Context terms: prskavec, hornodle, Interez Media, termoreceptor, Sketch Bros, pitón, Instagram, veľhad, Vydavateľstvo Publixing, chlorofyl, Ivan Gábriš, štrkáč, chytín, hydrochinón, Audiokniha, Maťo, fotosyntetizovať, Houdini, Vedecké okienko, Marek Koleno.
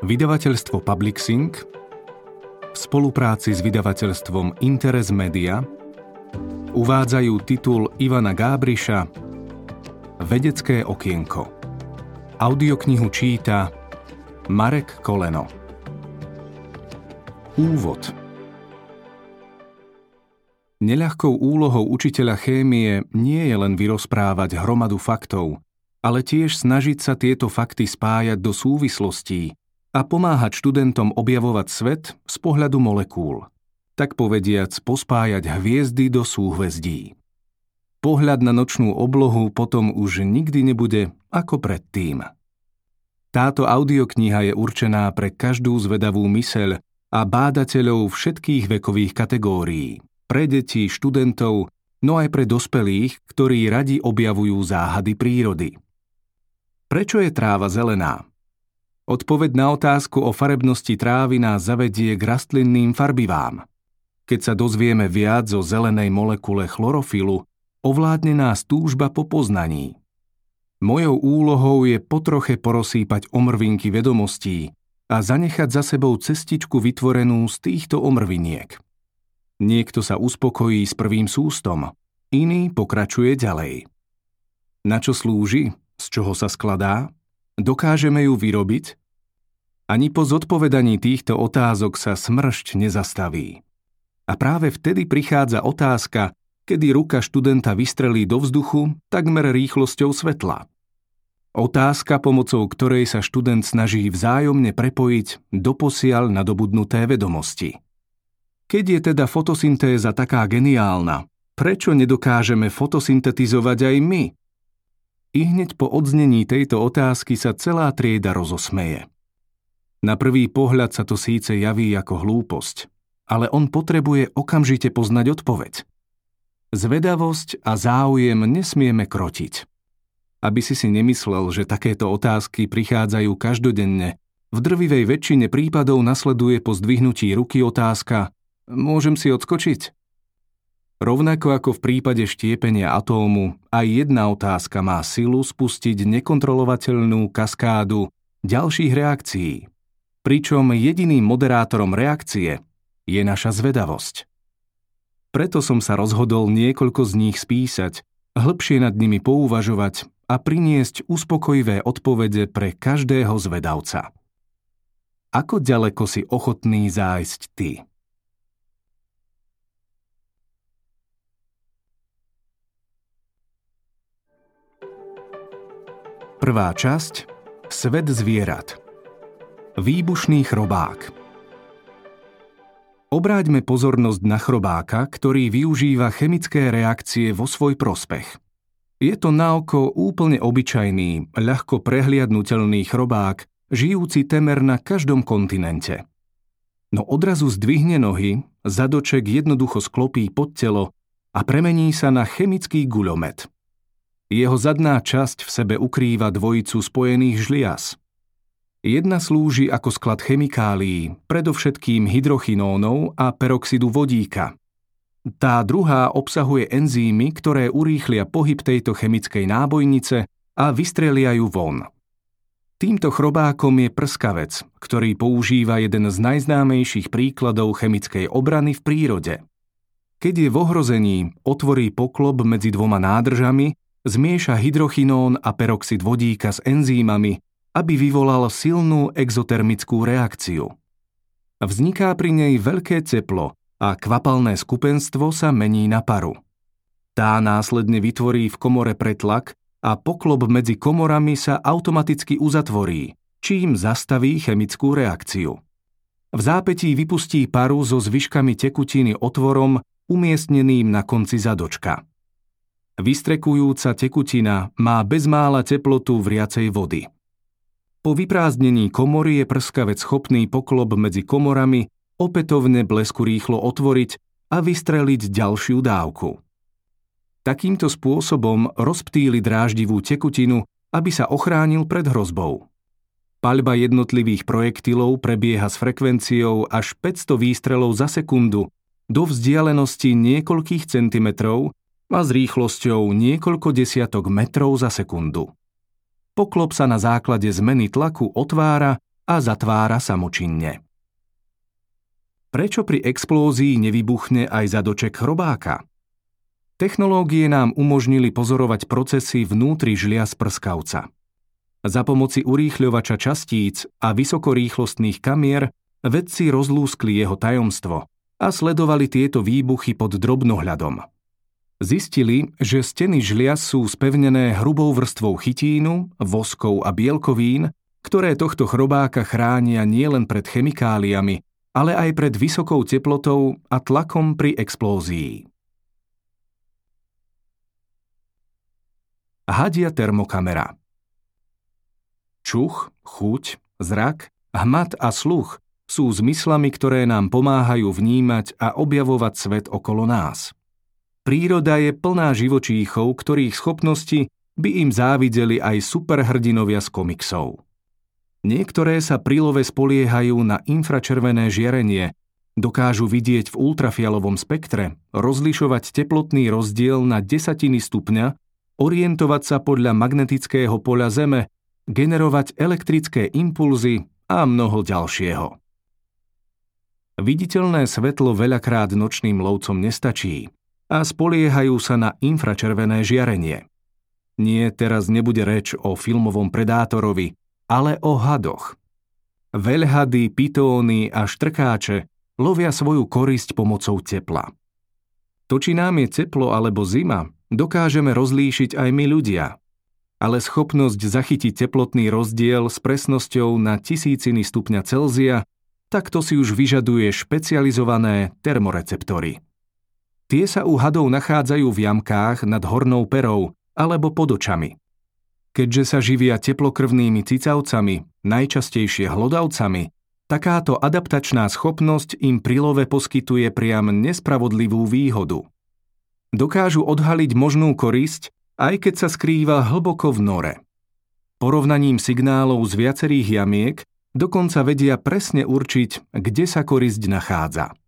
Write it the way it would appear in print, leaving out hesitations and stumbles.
Vydavateľstvo Publixing v spolupráci s vydavateľstvom Interez Media uvádzajú titul Ivana Gábriša Vedecké okienko. Audioknihu číta Marek Koleno. Úvod. Neľahkou úlohou učiteľa chémie nie je len vyrozprávať hromadu faktov, ale tiež snažiť sa tieto fakty spájať do súvislostí a pomáhať študentom objavovať svet z pohľadu molekúl. Tak povediac pospájať hviezdy do súhvezdí. Pohľad na nočnú oblohu potom už nikdy nebude ako predtým. Táto audiokniha je určená pre každú zvedavú myseľ a bádateľov všetkých vekových kategórií, pre deti, študentov, no aj pre dospelých, ktorí radi objavujú záhady prírody. Prečo je tráva zelená? Odpoveď na otázku o farebnosti trávy nás zavedie k rastlinným farbivám. Keď sa dozvieme viac o zelenej molekule chlorofylu, ovládne nás túžba po poznaní. Mojou úlohou je potroche porosýpať omrvinky vedomostí a zanechať za sebou cestičku vytvorenú z týchto omrviniek. Niekto sa uspokojí s prvým sústom, iný pokračuje ďalej. Na čo slúži, z čoho sa skladá, dokážeme ju vyrobiť? Ani po zodpovedaní týchto otázok sa smršť nezastaví. A práve vtedy prichádza otázka, kedy ruka študenta vystrelí do vzduchu takmer rýchlosťou svetla. Otázka, pomocou ktorej sa študent snaží vzájomne prepojiť doposiaľ nadobudnuté vedomosti. Keď je teda fotosyntéza taká geniálna, prečo nedokážeme fotosyntetizovať aj my? I hneď po odznení tejto otázky sa celá trieda rozosmeje. Na prvý pohľad sa to síce javí ako hlúposť, ale on potrebuje okamžite poznať odpoveď. Zvedavosť a záujem nesmieme krotiť. Aby si nemyslel, že takéto otázky prichádzajú každodenne, v drvivej väčšine prípadov nasleduje po zdvihnutí ruky otázka: môžem si odskočiť? Rovnako ako v prípade štiepenia atómu, aj jedna otázka má silu spustiť nekontrolovateľnú kaskádu ďalších reakcií. Pričom jediným moderátorom reakcie je naša zvedavosť. Preto som sa rozhodol niekoľko z nich spísať, hĺbšie nad nimi pouvažovať a priniesť uspokojivé odpovede pre každého zvedavca. Ako ďaleko si ochotný zájsť ty? Prvá časť. Svet zvierat. Výbušný chrobák. Obráťme pozornosť na chrobáka, ktorý využíva chemické reakcie vo svoj prospech. Je to naoko úplne obyčajný, ľahko prehliadnutelný chrobák, žijúci temer na každom kontinente. No odrazu zdvihne nohy, zadoček jednoducho sklopí pod telo a premení sa na chemický guľomet. Jeho zadná časť v sebe ukrýva dvojicu spojených žliaz. Jedna slúži ako sklad chemikálií, predovšetkým hydrochinónov a peroxidu vodíka. Tá druhá obsahuje enzymy, ktoré urýchlia pohyb tejto chemickej nábojnice a vystrelia ju von. Týmto chrobákom je prskavec, ktorý používa jeden z najznámejších príkladov chemickej obrany v prírode. Keď je v ohrození, otvorí poklop medzi dvoma nádržami, zmieša hydrochinón a peroxid vodíka s enzýmami, aby vyvolal silnú exotermickú reakciu. Vzniká pri nej veľké teplo a kvapalné skupenstvo sa mení na paru. Tá následne vytvorí v komore pretlak a poklop medzi komorami sa automaticky uzatvorí, čím zastaví chemickú reakciu. V zápätí vypustí paru so zvyškami tekutiny otvorom umiestneným na konci zadočka. Vystrekujúca tekutina má bezmála teplotu vriacej vody. Po vyprázdnení komory je prskavec schopný poklop medzi komorami opätovne blesku rýchlo otvoriť a vystreliť ďalšiu dávku. Takýmto spôsobom rozptýli dráždivú tekutinu, aby sa ochránil pred hrozbou. Paľba jednotlivých projektilov prebieha s frekvenciou až 500 výstrelov za sekundu do vzdialenosti niekoľkých centimetrov a s rýchlosťou niekoľko desiatok metrov za sekundu. Poklop sa na základe zmeny tlaku otvára a zatvára samočinne. Prečo pri explózii nevybuchne aj zadoček chrobáka? Technológie nám umožnili pozorovať procesy vnútri žliaz prskavca. Za pomoci urýchľovača častíc a vysokorýchlostných kamier vedci rozlúskli jeho tajomstvo a sledovali tieto výbuchy pod drobnohľadom. Zistili, že steny žliaz sú spevnené hrubou vrstvou chytínu, voskov a bielkovín, ktoré tohto chrobáka chránia nielen pred chemikáliami, ale aj pred vysokou teplotou a tlakom pri explózii. Hadia termokamera. Čuch, chuť, zrak, hmat a sluch sú zmyslami, ktoré nám pomáhajú vnímať a objavovať svet okolo nás. Príroda je plná živočíchov, ktorých schopnosti by im závideli aj superhrdinovia z komiksov. Niektoré sa pri love spoliehajú na infračervené žiarenie, dokážu vidieť v ultrafialovom spektre, rozlišovať teplotný rozdiel na desatiny stupňa, orientovať sa podľa magnetického poľa Zeme, generovať elektrické impulzy a mnoho ďalšieho. Viditeľné svetlo veľakrát nočným lovcom nestačí a spoliehajú sa na infračervené žiarenie. Nie, teraz nebude reč o filmovom predátorovi, ale o hadoch. Veľhady, pitóny a štrkáče lovia svoju korisť pomocou tepla. To, či nám je teplo alebo zima, dokážeme rozlíšiť aj my ľudia, ale schopnosť zachytiť teplotný rozdiel s presnosťou na 1000 stupňa Celzia, tak to si už vyžaduje špecializované termoreceptory. Tie sa u hadov nachádzajú v jamkách nad hornou perou alebo pod očami. Keďže sa živia teplokrvnými cicavcami, najčastejšie hlodavcami, takáto adaptačná schopnosť im pri love poskytuje priam nespravodlivú výhodu. Dokážu odhaliť možnú korisť, aj keď sa skrýva hlboko v nore. Porovnaním signálov z viacerých jamiek dokonca vedia presne určiť, kde sa korisť nachádza.